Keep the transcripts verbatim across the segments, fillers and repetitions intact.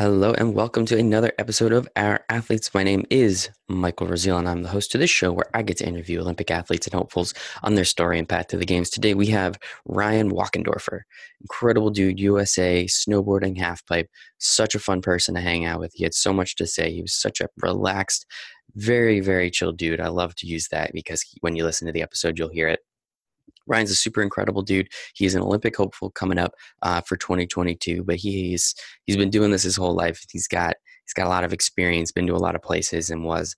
Hello and welcome to another episode of Our Athletes. My name is Michael Raziel and I'm the host of this show where I get to interview Olympic athletes and hopefuls on their story and path to the games. Today we have Ryan Wachendorfer, incredible dude, U S A, snowboarding, halfpipe, such a fun person to hang out with. He had so much to say. He was such a relaxed, very, very chill dude. I love to use that because when you listen to the episode, you'll hear it. Ryan's a super incredible dude. He's an Olympic hopeful coming up uh, for twenty twenty-two, but he's he's been doing this his whole life. He's got he's got a lot of experience, been to a lot of places, and was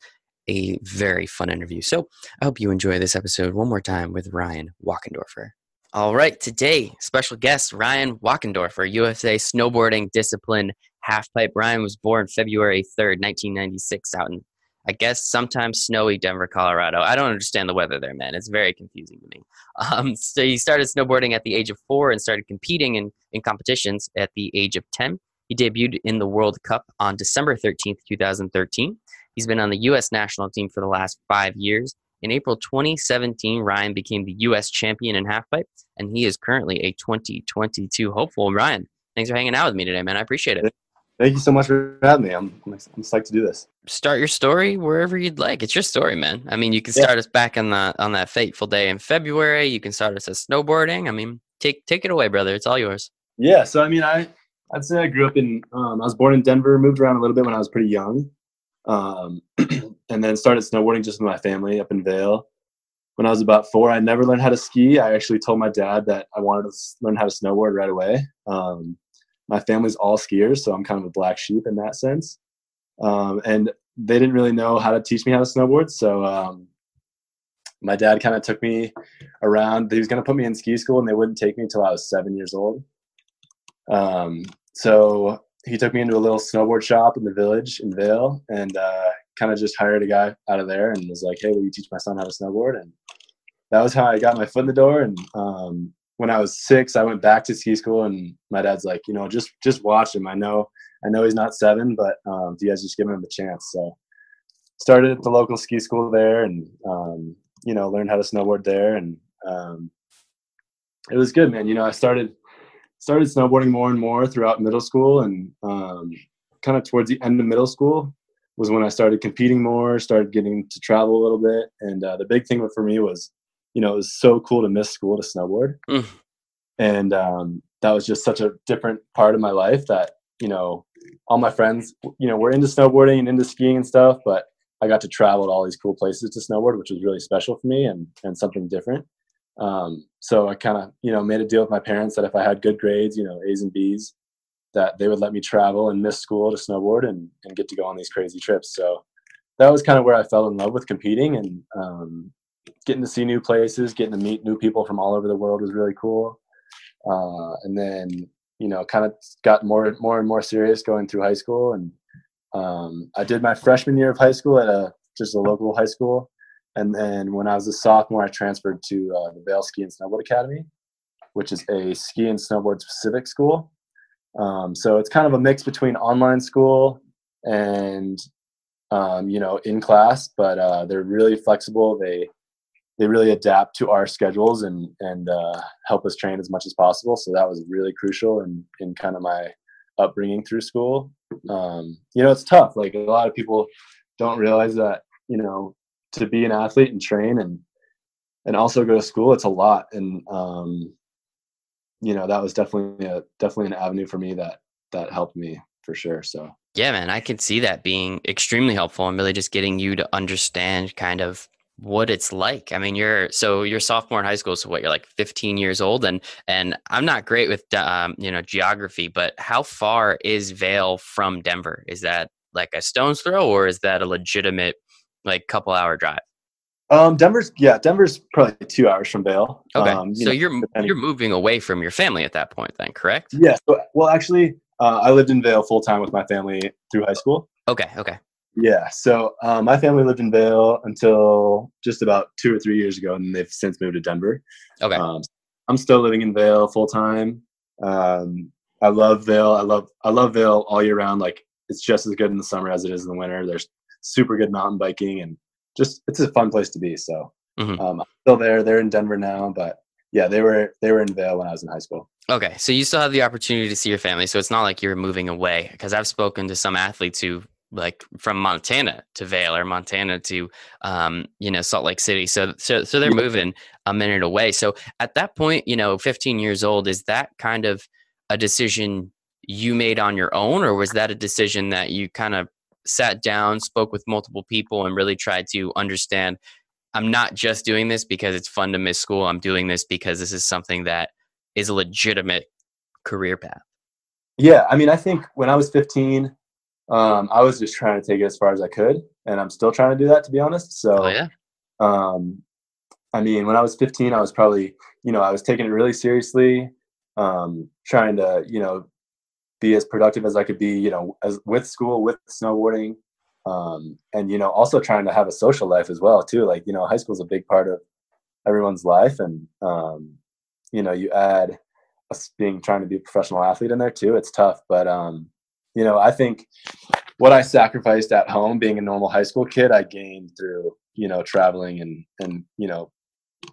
a very fun interview. So I hope you enjoy this episode one more time with Ryan Wachendorfer. All right, today special guest Ryan Wachendorfer, U S A snowboarding discipline halfpipe. Ryan was born February third, nineteen ninety-six, out in, I guess, sometimes snowy Denver, Colorado. I don't understand the weather there, man. It's very confusing to me. Um, so he started snowboarding at the age of four and started competing in, in competitions at the age of ten. He debuted in the World Cup on December thirteenth, two thousand thirteen. He's been on the U S national team for the last five years. In April twenty seventeen, Ryan became the U S champion in halfpipe, and he is currently a twenty twenty-two hopeful. Ryan, thanks for hanging out with me today, man. I appreciate it. Thank you so much for having me. I'm, I'm psyched to do this. Start your story wherever you'd like. It's your story, man. I mean, you can start yeah. us back on the on that fateful day in February. You can start us as snowboarding. I mean, take take it away, brother. It's all yours. Yeah. So, I mean, I, I'd say I grew up in, um, I was born in Denver, moved around a little bit when I was pretty young. Um, and then started snowboarding just with my family up in Vail. When I was about four, I never learned how to ski. I actually told my dad that I wanted to learn how to snowboard right away. Um, My family's all skiers, so I'm kind of a black sheep in that sense. Um, and they didn't really know how to teach me how to snowboard, so um, my dad kind of took me around. He was going to put me in ski school, and they wouldn't take me until I was seven years old. Um, so he took me into a little snowboard shop in the village in Vail, and uh, kind of just hired a guy out of there and was like, hey, will you teach my son how to snowboard? And that was how I got my foot in the door. And um, when I was six, I went back to ski school, and my dad's like, you know, just just watch him. I know, I know he's not seven, but um, you guys just give him a chance. So started at the local ski school there, and um, you know, learned how to snowboard there, and um, it was good, man. You know, I started started snowboarding more and more throughout middle school, and um, kind of towards the end of middle school was when I started competing more, started getting to travel a little bit, and uh, the big thing for me was, you know, it was so cool to miss school to snowboard. Mm. And um, that was just such a different part of my life that, you know, all my friends, you know, were into snowboarding and into skiing and stuff, but I got to travel to all these cool places to snowboard, which was really special for me and, and something different. Um, so I kind of, you know, made a deal with my parents that if I had good grades, you know, A's and B's, that they would let me travel and miss school to snowboard and, and get to go on these crazy trips. So that was kind of where I fell in love with competing, and um, getting to see new places, getting to meet new people from all over the world was really cool. Uh, and then, you know, kind of got more, more and more serious going through high school. And um, I did my freshman year of high school at a just a local high school. And then when I was a sophomore, I transferred to uh, the Vail Ski and Snowboard Academy, which is a ski and snowboard specific school. Um, so it's kind of a mix between online school and, um, you know, in class, but uh, they're really flexible. They, They really adapt to our schedules and and uh, help us train as much as possible. So that was really crucial in, in kind of my upbringing through school. Um, you know, it's tough. Like, a lot of people don't realize that, you know, to be an athlete and train and and also go to school, it's a lot. And um, you know, that was definitely a, definitely an avenue for me that that helped me for sure. So yeah, man, I can see that being extremely helpful and really just getting you to understand kind of what it's like. I mean, you're, so you're sophomore in high school, so what, you're like fifteen years old, and, and I'm not great with, um, you know, geography, but how far is Vail from Denver? Is that like a stone's throw, or is that a legitimate, like, couple hour drive? Um, Denver's, yeah, Denver's probably two hours from Vail. Okay. Um, you so know, you're, depending. you're moving away from your family at that point then, correct? Yeah. So, well, actually, uh, I lived in Vail full time with my family through high school. Okay. Okay. Yeah, so um, my family lived in Vail until just about two or three years ago, and they've since moved to Denver. Okay, um, I'm still living in Vail full time. Um, I love Vail. I love I love Vail all year round. Like, it's just as good in the summer as it is in the winter. There's super good mountain biking, and just, it's a fun place to be. So mm-hmm. um, I'm still there. They're in Denver now, but yeah, they were they were in Vail when I was in high school. Okay, so you still have the opportunity to see your family, so it's not like you're moving away, because I've spoken to some athletes who, like, from Montana to Vail or Montana to, um, you know, Salt Lake City. So, so, so they're moving a minute away. So at that point, you know, fifteen years old, is that kind of a decision you made on your own, or was that a decision that you kind of sat down, spoke with multiple people, and really tried to understand, I'm not just doing this because it's fun to miss school. I'm doing this because this is something that is a legitimate career path. Yeah. I mean, I think when I was fifteen, Um, I was just trying to take it as far as I could, and I'm still trying to do that, to be honest. So, oh, yeah. um, I mean, when I was fifteen, I was probably, you know, I was taking it really seriously, um, trying to, you know, be as productive as I could be, you know, as with school, with snowboarding, um, and, you know, also trying to have a social life as well too. Like, you know, high school is a big part of everyone's life. And, um, you know, you add us being trying to be a professional athlete in there too. It's tough, but, um, you know, I think what I sacrificed at home being a normal high school kid, I gained through, you know, traveling and, and, you know,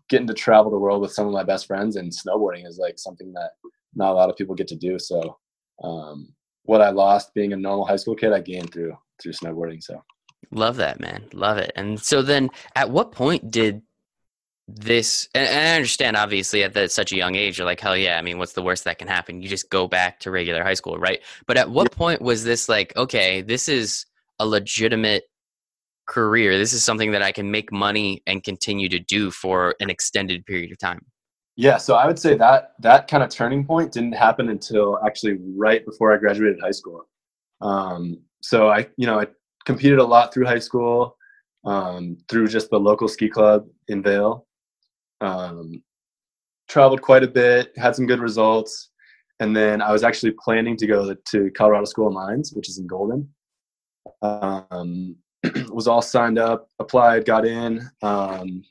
getting to travel the world with some of my best friends, and snowboarding is like something that not a lot of people get to do. So, um, what I lost being a normal high school kid, I gained through, through snowboarding. So. Love that, man. Love it. And so then at what point did this, and I understand obviously at that, such a young age, you're like, hell yeah, I mean, what's the worst that can happen? You just go back to regular high school, right? But at what point was this like, okay, this is a legitimate career, this is something that I can make money and continue to do for an extended period of time? Yeah, so I would say that that kind of turning point didn't happen until actually right before I graduated high school. Um, so I, you know, I competed a lot through high school, um, through just the local ski club in Vail. Um, traveled quite a bit, had some good results. And then I was actually planning to go to Colorado School of Mines, which is in Golden. Um, was all signed up, applied, got in. Um,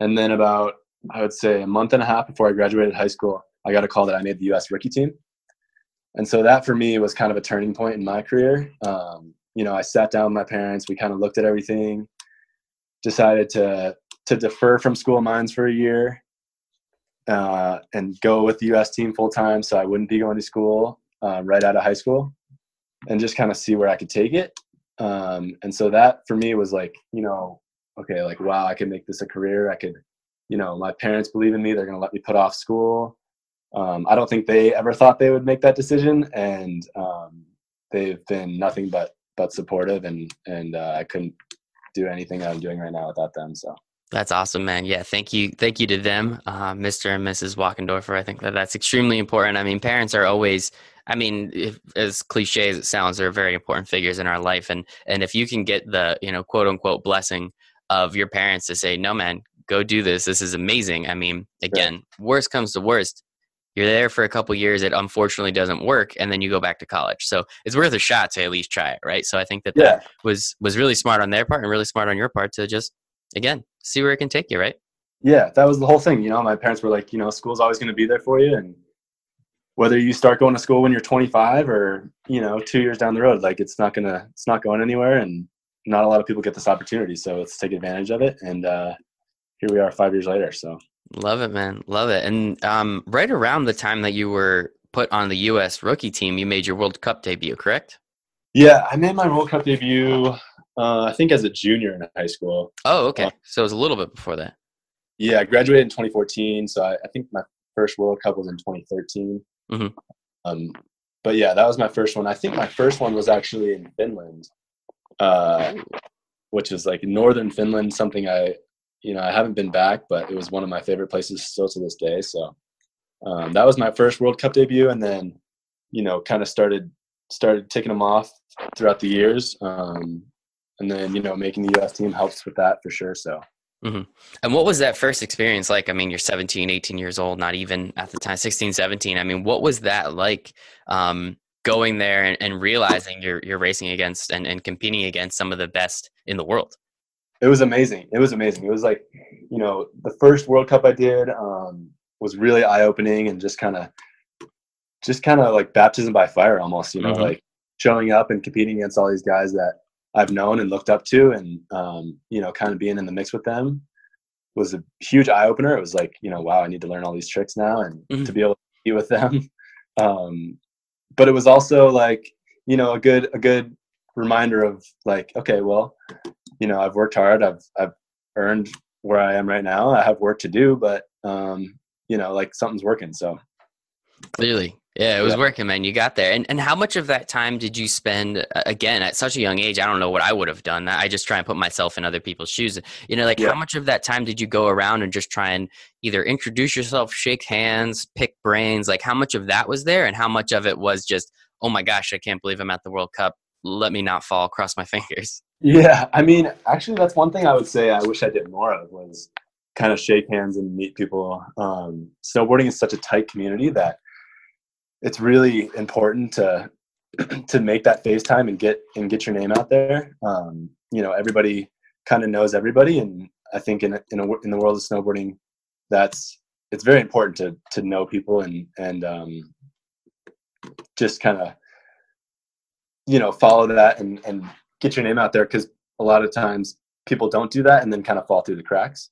and then about, I would say a month and a half before I graduated high school, I got a call that I made the U S rookie team. And so that for me was kind of a turning point in my career. Um, you know, I sat down with my parents, we kind of looked at everything, decided to to defer from School of Mines for a year uh, and go with the U S team full time, so I wouldn't be going to school uh, right out of high school, and just kind of see where I could take it. Um, and so that for me was like, you know, okay, like, wow, I can make this a career. I could, you know, my parents believe in me. They're going to let me put off school. Um, I don't think they ever thought they would make that decision, and um, they've been nothing but, but supportive, and, and uh, I couldn't do anything that I'm doing right now without them. So. That's awesome, man. Yeah. Thank you. Thank you to them, uh, Mister and Missus Wachendorfer. I think that that's extremely important. I mean, parents are always, I mean, if, as cliche as it sounds, they're very important figures in our life. And, and if you can get the, you know, quote unquote blessing of your parents to say, no, man, go do this, this is amazing. I mean, again, right. Worst comes to worst. You're there for a couple of years. It unfortunately doesn't work. And then you go back to college. So it's worth a shot to at least try it. Right. So I think that yeah. that was, was really smart on their part and really smart on your part to just, again, see where it can take you, right? Yeah, that was the whole thing. You know, my parents were like, you know, school's always going to be there for you. And whether you start going to school when you're twenty-five or, you know, two years down the road, like it's not going to, it's not going anywhere. And not a lot of people get this opportunity. So let's take advantage of it. And uh, here we are five years later. So love it, man. Love it. And um, right around the time that you were put on the U S rookie team, you made your World Cup debut, correct? Yeah, I made my World Cup debut Uh, I think as a junior in high school. Oh, okay. Uh, so it was a little bit before that. Yeah, I graduated in twenty fourteen. So I, I think my first World Cup was in twenty thirteen. Mm-hmm. Um, but yeah, that was my first one. I think my first one was actually in Finland, uh, which is like northern Finland, something I, you know, I haven't been back, but it was one of my favorite places still to this day. So um, that was my first World Cup debut. And then, you know, kind of started, started taking them off throughout the years. Um, And then, you know, making the U S team helps with that for sure. So, mm-hmm. And what was that first experience like? I mean, you're seventeen, eighteen years old, not even at the time, sixteen, seventeen. I mean, what was that like um, going there and, and realizing you're you're racing against and, and competing against some of the best in the world? It was amazing. It was amazing. It was like, you know, the first World Cup I did um, was really eye-opening and just kind of, just kind of like baptism by fire almost, you know, mm-hmm. like showing up and competing against all these guys that I've known and looked up to, and, um, you know, kind of being in the mix with them was a huge eye opener. It was like, you know, wow, I need to learn all these tricks now. And mm-hmm. to be able to be with them. Um, but it was also like, you know, a good, a good reminder of like, okay, well, you know, I've worked hard. I've, I've earned where I am right now. I have work to do, but, um, you know, like something's working. So clearly, yeah, it was yeah. working, man. You got there. And and how much of that time did you spend, again, at such a young age? I don't know what I would have done. I just try and put myself in other people's shoes. You know, like yeah. how much of that time did you go around and just try and either introduce yourself, shake hands, pick brains? Like how much of that was there and how much of it was just, oh my gosh, I can't believe I'm at the World Cup. Let me not fall. Cross my fingers. Yeah. I mean, actually, that's one thing I would say I wish I did more of was kind of shake hands and meet people. Um, snowboarding is such a tight community that it's really important to to make that FaceTime and get and get your name out there. Um, you know, everybody kind of knows everybody, and I think in in, a, in the world of snowboarding, that's it's very important to to know people and and um, just kind of you know follow that and and get your name out there, because a lot of times people don't do that and then kind of fall through the cracks.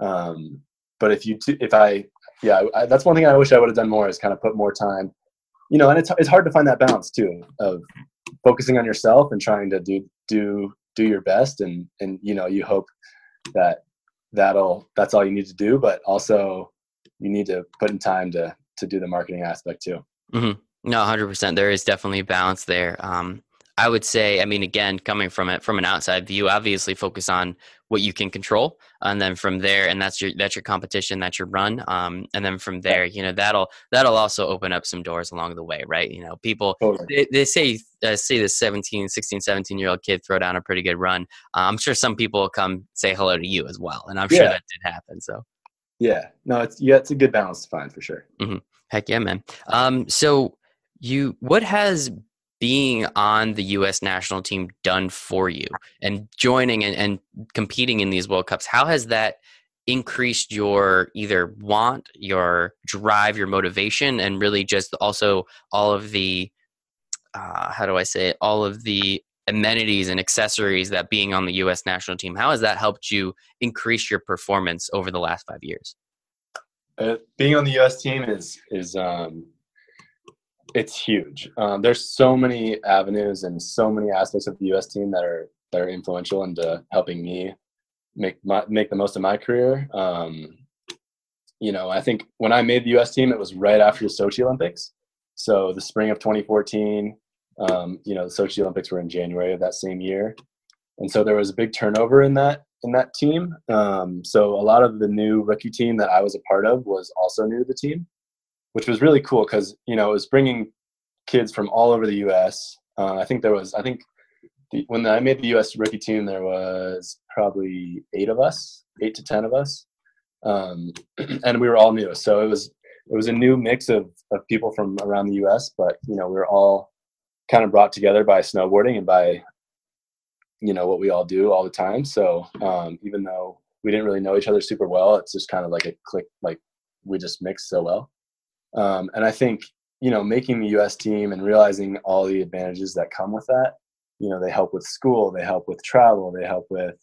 Um, but if you t- if I yeah I, that's one thing I wish I would have done more is kind of put more time. You know, and it's it's hard to find that balance too of focusing on yourself and trying to do do do your best, and and you know you hope that that'll that's all you need to do, but also you need to put in time to to do the marketing aspect too. Mm-hmm. No, one hundred percent. There is definitely a balance there. Um, I would say, I mean, again, coming from it from an outside view, obviously focus on what you can control, and then from there, and that's your that's your competition, that's your run, um, and then from there, you know, that'll that'll also open up some doors along the way, right? You know, people totally. they, they say uh, see this seventeen, sixteen, seventeen year old kid throw down a pretty good run. Uh, I'm sure some people will come say hello to you as well, and I'm yeah. sure that did happen. So, yeah, no, it's yeah, it's a good balance to find for sure. Mm-hmm. Heck yeah, man. Um, so you, what has being on the U S national team done for you and joining and, and competing in these World Cups? How has that increased your either want, your drive, your motivation, and really just also all of the, uh, how do I say it? All of the amenities and accessories that being on the U S national team, how has that helped you increase your performance over the last five years? Uh, being on the U S team is, is, um, it's huge. Um, there's so many avenues and so many aspects of the U S team that are that are influential into helping me make my, make the most of my career. Um, you know, I think when I made the U S team, it was right after the Sochi Olympics. So the spring of twenty fourteen, um, you know, the Sochi Olympics were in January of that same year, and so there was a big turnover in that in that team. Um, so a lot of the new rookie team that I was a part of was also new to the team, which was really cool because, you know, it was bringing kids from all over the U S. Uh, I think there was, I think the, when I made the U S rookie team, there was probably eight of us, eight to ten of us. Um, and we were all new. So it was, it was a new mix of, of people from around the U S, but, you know, we were all kind of brought together by snowboarding and by, you know, what we all do all the time. So um, even though we didn't really know each other super well, it's just kind of like a click, like we just mixed so well. Um, and I think, you know, making the U S team and realizing all the advantages that come with that, you know, they help with school, they help with travel, they help with,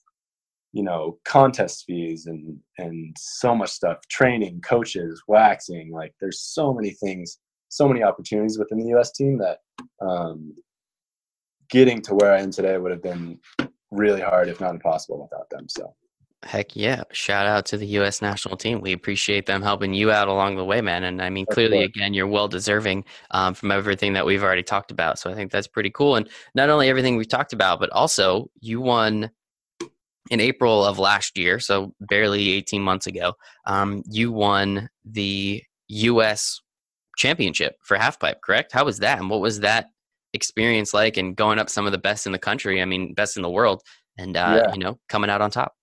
you know, contest fees and, and so much stuff, training, coaches, waxing, like there's so many things, so many opportunities within the U S team that um, getting to where I am today would have been really hard, if not impossible, without them. So. Heck yeah. Shout out to the U S national team. We appreciate them helping you out along the way, man. And I mean, clearly, again, you're well deserving um, from everything that we've already talked about. So I think that's pretty cool. And not only everything we've talked about, but also you won in April of last year. So barely eighteen months ago, um, you won the U S championship for halfpipe, correct? How was that? And what was that experience like? And going up some of the best in the country, I mean, best in the world, and, uh, yeah. you know, coming out on top.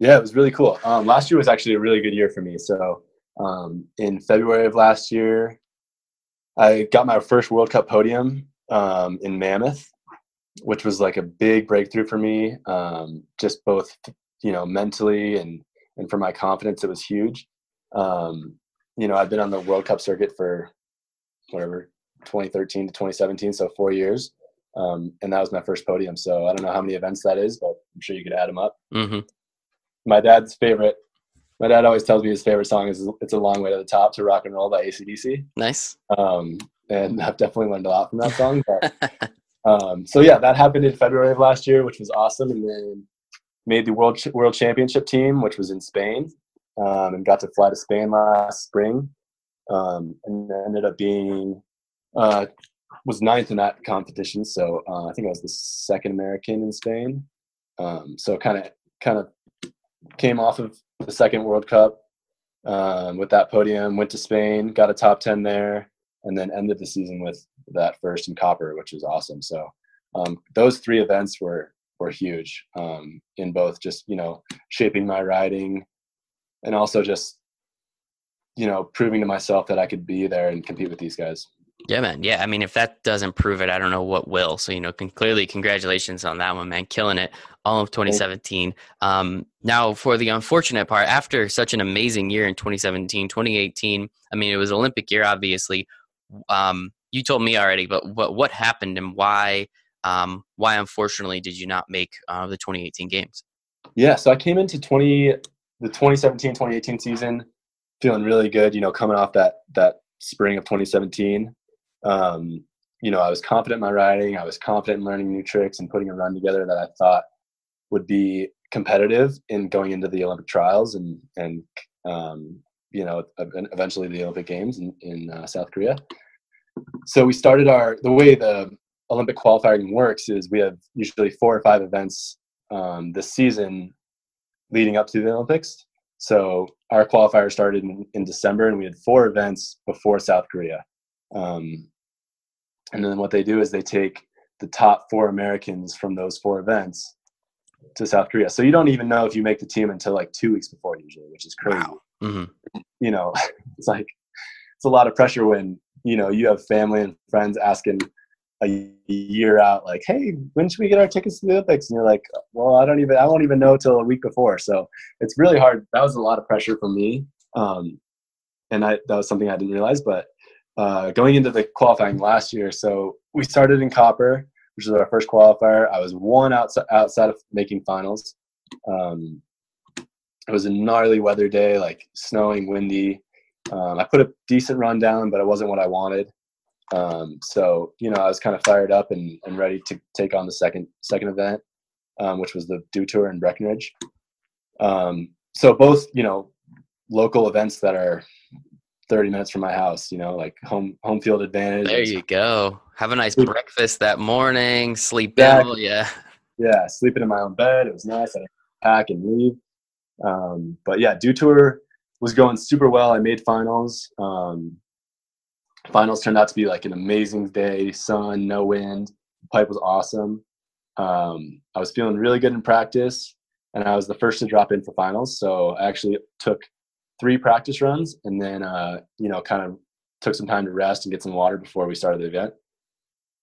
Yeah, it was really cool. Um, last year was actually a really good year for me. So um, in February of last year, I got my first World Cup podium um, in Mammoth, which was like a big breakthrough for me, um, just both, you know, mentally and, and for my confidence, it was huge. Um, you know, I've been on the World Cup circuit for whatever, twenty thirteen to twenty seventeen, so four years. Um, and that was my first podium. So I don't know how many events that is, but I'm sure you could add them up. Mm-hmm. My dad's favorite my dad always tells me his favorite song is "It's a Long Way to the Top" to Rock and Roll by A C D C. Nice. Um, and I've definitely learned a lot from that song. But, um, so yeah, that happened in February of last year, which was awesome. And then made the World Ch- World Championship team, which was in Spain, um, and got to fly to Spain last spring. Um, and ended up being, uh, was ninth in that competition. So uh, I think I was the second American in Spain. Um, so kind of, kind of came off of the second World Cup um, with that podium, went to Spain, got a top ten there, and then ended the season with that first in copper, which was awesome. So um, those three events were, were huge um, in both just, you know, shaping my riding and also just, you know, proving to myself that I could be there and compete with these guys. Yeah, man. Yeah. I mean, if that doesn't prove it, I don't know what will. So, you know, can, clearly congratulations on that one, man. Killing it all of twenty seventeen. Um, now for the unfortunate part, after such an amazing year in twenty seventeen, twenty eighteen, I mean, it was Olympic year, obviously. Um, you told me already, but what, what happened and why, um, why unfortunately did you not make uh, the twenty eighteen games? Yeah. So I came into twenty, the twenty seventeen, twenty eighteen season feeling really good, you know, coming off that, that spring of twenty seventeen. Um, you know, I was confident in my riding. I was confident in learning new tricks and putting a run together that I thought would be competitive in going into the Olympic trials and, and, um, you know, eventually the Olympic Games in, in uh, South Korea. So we started our, the way the Olympic qualifying works is we have usually four or five events, um, this season leading up to the Olympics. So our qualifier started in, in December, and we had four events before South Korea. Um, and then what they do is they take the top four Americans from those four events to South Korea. So you don't even know if you make the team until like two weeks before usually, which is crazy. Wow. Mm-hmm. You know, it's like, it's a lot of pressure when, you know, you have family and friends asking a year out, like, hey, when should we get our tickets to the Olympics? And you're like, well, I don't even, I won't even know till a week before. So it's really hard. That was a lot of pressure for me. Um, and I, that was something I didn't realize, but Uh, going into the qualifying last year, so we started in copper, which was our first qualifier. I was one outside outside of making finals. Um, it was a gnarly weather day, like snowing, windy. Um, I put a decent run down, but it wasn't what I wanted. Um, so you know, I was kind of fired up and, and ready to take on the second second event, um, which was the Dew Tour in Breckenridge. Um, so both, you know, local events that are thirty minutes from my house, you know, like home home field advantage. There you go. Have a nice sleep. breakfast that morning, sleep in. Yeah. Yeah. Sleeping in my own bed. It was nice. I had to pack and leave. Um, but yeah, Dew Tour was going super well. I made finals. Um, finals turned out to be like an amazing day, sun, no wind. The pipe was awesome. Um, I was feeling really good in practice, and I was the first to drop in for finals. So I actually took three practice runs, and then, uh, you know, kind of took some time to rest and get some water before we started the event.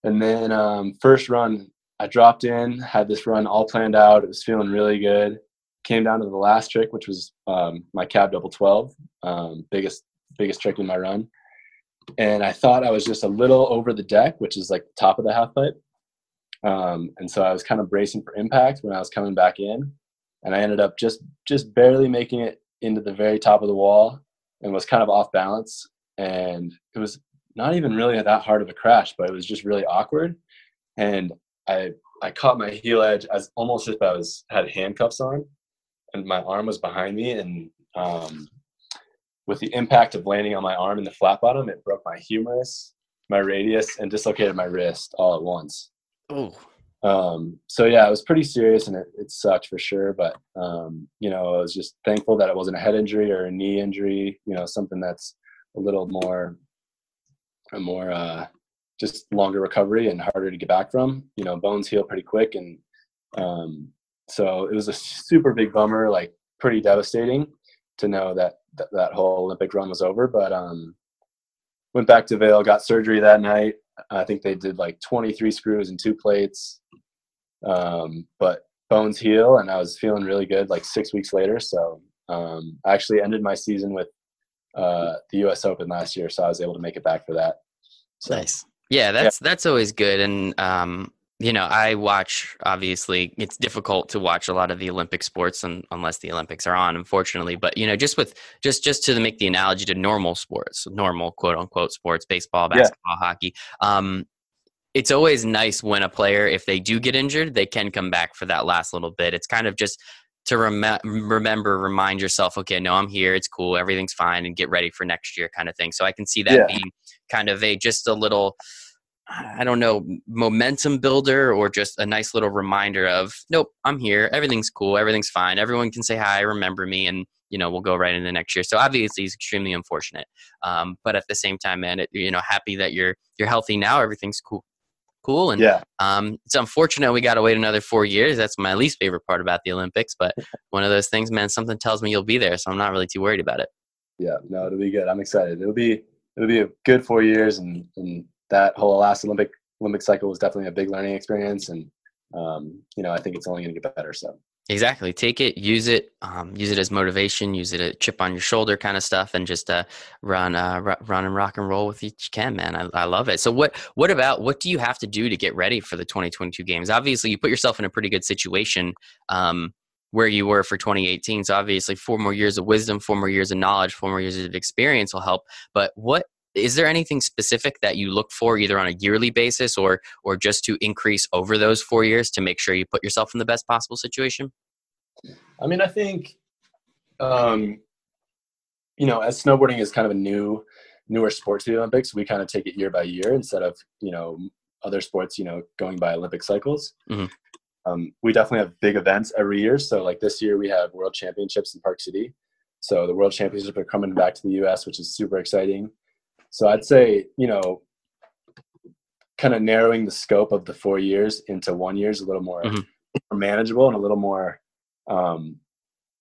And then um, first run, I dropped in, had this run all planned out. It was feeling really good. Came down to the last trick, which was um, my cab double twelve, um, biggest biggest trick in my run. And I thought I was just a little over the deck, which is like the top of the half pipe. Um, and so I was kind of bracing for impact when I was coming back in. And I ended up just just barely making it into the very top of the wall, and was kind of off balance. And it was not even really that hard of a crash, but it was just really awkward. And I I caught my heel edge as almost as if I was had handcuffs on, and my arm was behind me. And um, with the impact of landing on my arm in the flat bottom, it broke my humerus, my radius, and dislocated my wrist all at once. Oh. Um, so yeah, it was pretty serious, and it, it sucked for sure. But, um, you know, I was just thankful that it wasn't a head injury or a knee injury, you know, something that's a little more, a more, uh, just longer recovery and harder to get back from. You know, bones heal pretty quick. And, um, so it was a super big bummer, like pretty devastating to know that that, that whole Olympic run was over. But, um, went back to Vail, got surgery that night. I think they did like twenty-three screws and two plates, um, but bones heal, and I was feeling really good like six weeks later. So um, I actually ended my season with uh, the U S Open last year, so I was able to make it back for that. So, nice. Yeah, that's yeah. that's always good. And um, you know, I watch, obviously, it's difficult to watch a lot of the Olympic sports and, unless the Olympics are on, unfortunately. But, you know, just with just just to make the analogy to normal sports, normal, quote unquote, sports, baseball, basketball, yeah. hockey. Um, it's always nice when a player, if they do get injured, they can come back for that last little bit. It's kind of just to rem- remember, remind yourself, okay, no, I'm here. It's cool. Everything's fine, and get ready for next year kind of thing. So I can see that yeah. being kind of a just a little – I don't know, momentum builder, or just a nice little reminder of, nope, I'm here. Everything's cool. Everything's fine. Everyone can say hi, remember me, and, you know, we'll go right into next year. So obviously it's extremely unfortunate. Um, but at the same time, man, it, you know, happy that you're, you're healthy now. Everything's cool. Cool. And yeah. um, it's unfortunate we got to wait another four years. That's my least favorite part about the Olympics, but one of those things, man, something tells me you'll be there. So I'm not really too worried about it. Yeah, no, it'll be good. I'm excited. It'll be, it'll be a good four years and, and, that whole last Olympic Olympic cycle was definitely a big learning experience. And, um, you know, I think it's only going to get better. So exactly. Take it, use it, um, use it as motivation, use it a chip on your shoulder kind of stuff, and just uh, run, uh, r- run and rock and roll with each you can, man. I, I love it. So what, what about, what do you have to do to get ready for the twenty twenty-two games? Obviously you put yourself in a pretty good situation um, where you were for twenty eighteen. So obviously four more years of wisdom, four more years of knowledge, four more years of experience will help. But what, is there anything specific that you look for either on a yearly basis or or just to increase over those four years to make sure you put yourself in the best possible situation? I mean, I think, um, you know, as snowboarding is kind of a new, newer sport to the Olympics, we kind of take it year by year instead of, you know, other sports, you know, going by Olympic cycles. Mm-hmm. Um, we definitely have big events every year. So like this year we have World Championships in Park City. So the World Championships are coming back to the U S, which is super exciting. So I'd say, you know, kind of narrowing the scope of the four years into one year is a little more, mm-hmm. more manageable and a little more, um,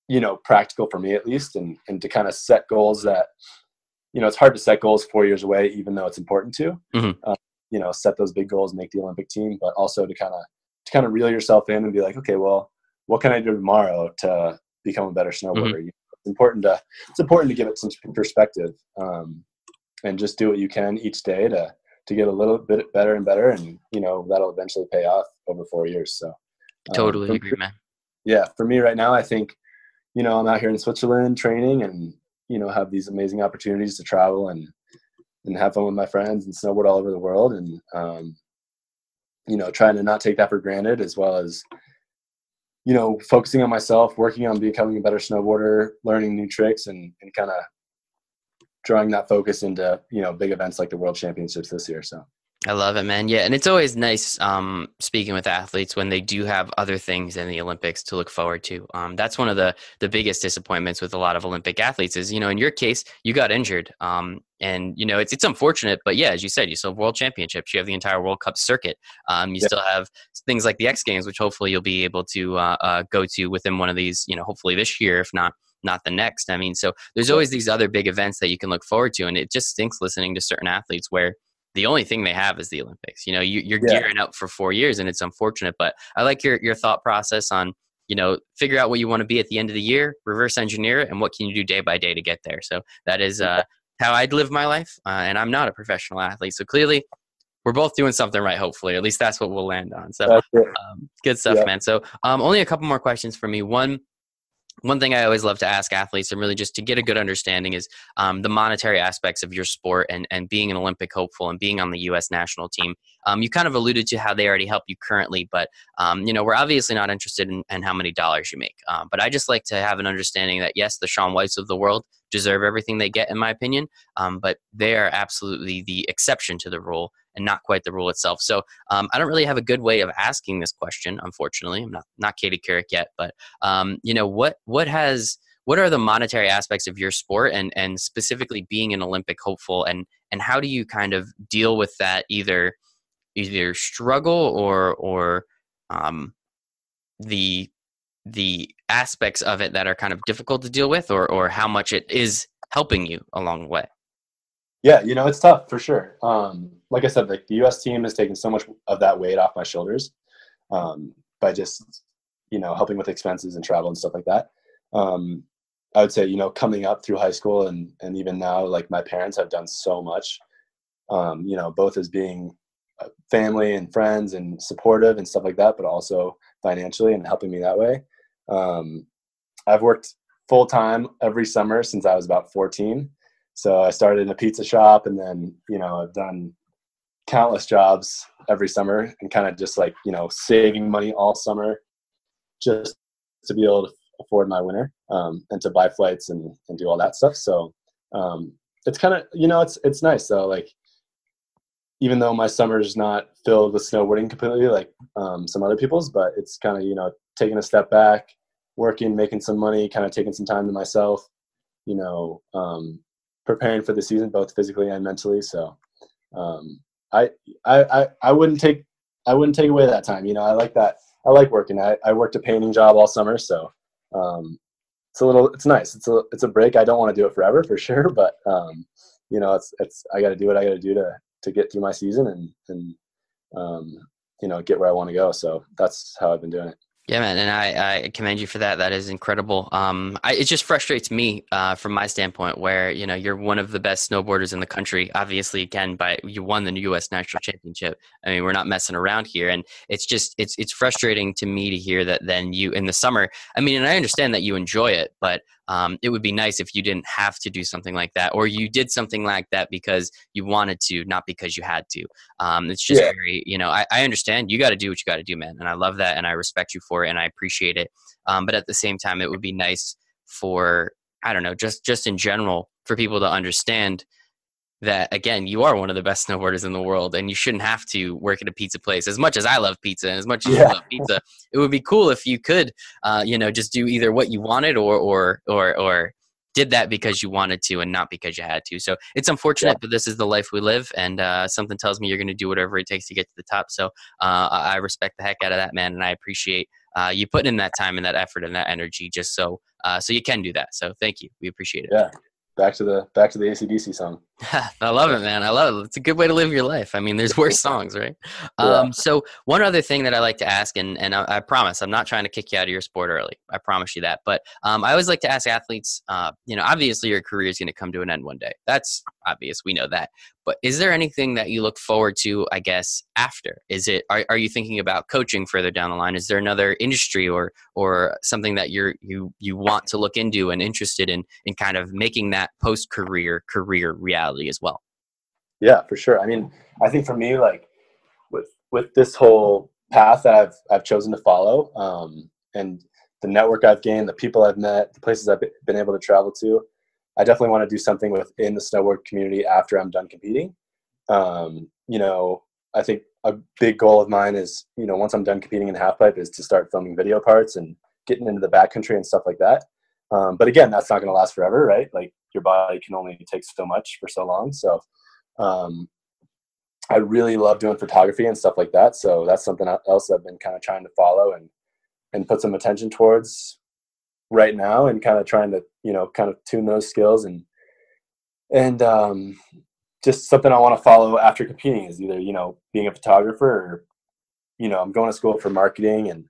you know, practical for me at least, and, and to kind of set goals that, you know, it's hard to set goals four years away, even though it's important to, mm-hmm. uh, you know, set those big goals, make the Olympic team, but also to kind of to kind of reel yourself in and be like, okay, well, what can I do tomorrow to become a better snowboarder? Mm-hmm. It's important to it's important to give it some perspective. Um, And just do what you can each day to to get a little bit better and better, and you know that'll eventually pay off over four years. So, um, totally for, agree, man. Yeah, for me right now, I think you know I'm out here in Switzerland training, and you know have these amazing opportunities to travel and and have fun with my friends and snowboard all over the world, and um, you know trying to not take that for granted, as well as you know focusing on myself, working on becoming a better snowboarder, learning new tricks, and and kind of. Drawing that focus into, you know, big events like the World Championships this year. So I love it, man. Yeah. And it's always nice um, speaking with athletes when they do have other things in the Olympics to look forward to. Um, that's one of the, the biggest disappointments with a lot of Olympic athletes is, you know, in your case, you got injured. Um, and, you know, it's it's unfortunate, but yeah, as you said, you still have World Championships. You have the entire World Cup circuit. Um, you yeah. still have things like the X Games, which hopefully you'll be able to uh, uh, go to within one of these, you know, hopefully this year, if not not the next. I mean, so there's always these other big events that you can look forward to. And it just stinks listening to certain athletes where the only thing they have is the Olympics. You know, you, you're yeah. gearing up for four years and it's unfortunate, but I like your, your thought process on, you know, figure out what you want to be at the end of the year, reverse engineer it, and what can you do day by day to get there. So that is uh, how I'd live my life. Uh, and I'm not a professional athlete. So clearly we're both doing something right, hopefully. At least that's what we'll land on. So um, good stuff, yeah. man. So um, only a couple more questions for me. One, One thing I always love to ask athletes, and really just to get a good understanding, is um, the monetary aspects of your sport and, and being an Olympic hopeful and being on the U S national team. Um, you kind of alluded to how they already help you currently, but um, you know we're obviously not interested in, in how many dollars you make. Um, but I just like to have an understanding that, yes, the Sean Whites of the world deserve everything they get, in my opinion, um, but they are absolutely the exception to the rule and not quite the rule itself. So um, I don't really have a good way of asking this question, unfortunately. I'm not not Katie Couric yet, but um, you know what what has what are the monetary aspects of your sport, and and specifically being an Olympic hopeful, and and how do you kind of deal with that either either struggle or or um, the the aspects of it that are kind of difficult to deal with, or, or how much it is helping you along the way? Yeah. You know, it's tough for sure. Um, like I said, like the U S team has taken so much of that weight off my shoulders, um, by just, you know, helping with expenses and travel and stuff like that. Um, I would say, you know, coming up through high school and, and even now, like my parents have done so much, um, you know, both as being family and friends and supportive and stuff like that, but also financially and helping me that way. Um, I've worked full time every summer since I was about fourteen. So I started in a pizza shop, and then, you know, I've done countless jobs every summer, and kind of just like, you know, saving money all summer just to be able to afford my winter, um, and to buy flights and, and do all that stuff. So, um, it's kind of, you know, it's, it's nice though. Like, even though my summer's not filled with snowboarding completely, like, um, some other people's, but it's kind of, you know, taking a step back, working, making some money, kind of taking some time to myself, you know, um, preparing for the season, both physically and mentally. So, um, I, I, I, I wouldn't take, I wouldn't take away that time. You know, I like that. I like working. I, I worked a painting job all summer. So, um, it's a little, it's nice. It's a, it's a break. I don't want to do it forever for sure, but, um, you know, it's, it's, I got to do what I got to do to, to get through my season and, and, um, you know, get where I want to go. So that's how I've been doing it. Yeah, man. And I, I commend you for that. That is incredible. Um, I, it just frustrates me uh, from my standpoint where, you know, you're one of the best snowboarders in the country, obviously, again, by you won the U S National Championship. I mean, we're not messing around here. And it's just, it's it's frustrating to me to hear that then you in the summer, I mean, and I understand that you enjoy it, but um, it would be nice if you didn't have to do something like that, or you did something like that because you wanted to, not because you had to. Um, it's just yeah. very, you know, I, I understand you got to do what you got to do, man. And I love that. And I respect you for it, and I appreciate it. Um, but at the same time, it would be nice for, I don't know, just, just in general for people to understand that, again, you are one of the best snowboarders in the world, and you shouldn't have to work at a pizza place. As much as I love pizza and as much as yeah. you love pizza, it would be cool if you could, uh, you know, just do either what you wanted or, or, or, or did that because you wanted to and not because you had to. So it's unfortunate, yeah. but this is the life we live. And uh, something tells me you're going to do whatever it takes to get to the top. So uh, I respect the heck out of that, man. And I appreciate Uh, you put in that time and that effort and that energy just so uh, so you can do that. So thank you. We appreciate it. Yeah. Back to the back to the A C D C song. I love it, man. I love it. It's a good way to live your life. I mean, there's worse songs, right? Yeah. Um, so one other thing that I like to ask, and, and I, I promise I'm not trying to kick you out of your sport early. I promise you that. But um, I always like to ask athletes, uh, you know, obviously your career is going to come to an end one day. That's obvious. We know that. But is there anything that you look forward to, I guess, after? Is it, are, are you thinking about coaching further down the line? Is there another industry or or something that you're you you want to look into and interested in in kind of making that post-career career reality as well? Yeah, for sure. I mean, I think for me, like with with this whole path that I've I've chosen to follow, um, and the network I've gained, the people I've met, the places I've been able to travel to, I definitely want to do something within the snowboard community after I'm done competing. Um, you know, I think a big goal of mine is, you know, once I'm done competing in halfpipe, is to start filming video parts and getting into the backcountry and stuff like that. Um, but again, that's not going to last forever, right? Like, your body can only take so much for so long. So, um, I really love doing photography and stuff like that. So that's something else I've been kind of trying to follow and, and put some attention towards right now, and kind of trying to, you know, kind of tune those skills and, and, um, just something I want to follow after competing is either, you know, being a photographer or, you know, I'm going to school for marketing and,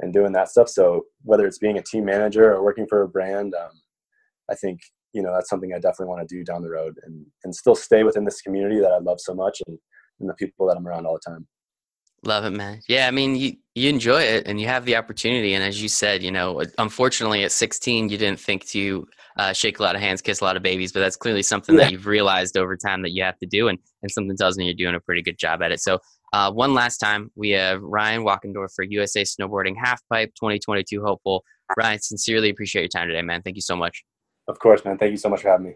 and doing that stuff. So whether it's being a team manager or working for a brand, um, I think, you know, that's something I definitely want to do down the road, and, and still stay within this community that I love so much, and, and the people that I'm around all the time. Love it, man. Yeah. I mean, you, you enjoy it and you have the opportunity. And as you said, you know, unfortunately at sixteen, you didn't think to uh, shake a lot of hands, kiss a lot of babies, but that's clearly something yeah. that you've realized over time that you have to do. And, and something tells me you're doing a pretty good job at it. So Uh, one last time, we have Ryan Wachendorfer, U S A Snowboarding Halfpipe twenty twenty-two hopeful. Ryan, sincerely appreciate your time today, man. Thank you so much. Of course, man. Thank you so much for having me.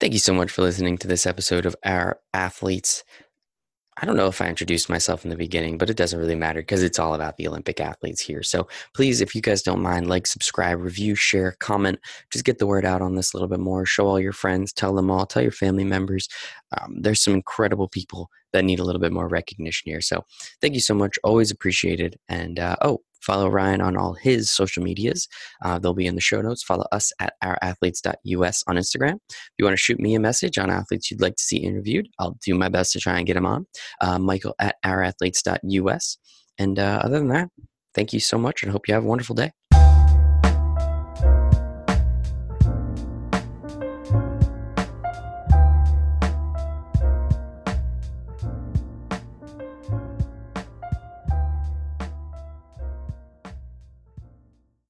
Thank you so much for listening to this episode of Our Athletes. I don't know if I introduced myself in the beginning, but it doesn't really matter because it's all about the Olympic athletes here. So please, if you guys don't mind, like, subscribe, review, share, comment, just get the word out on this a little bit more. Show all your friends, tell them all, tell your family members. Um, there's some incredible people that need a little bit more recognition here. So thank you so much. Always appreciated. And, uh, oh, follow Ryan on all his social medias. Uh, they'll be in the show notes. Follow us at our athletes dot U S on Instagram. If you want to shoot me a message on athletes you'd like to see interviewed, I'll do my best to try and get them on. Uh, Michael at our athletes dot U S. And uh, other than that, thank you so much and hope you have a wonderful day.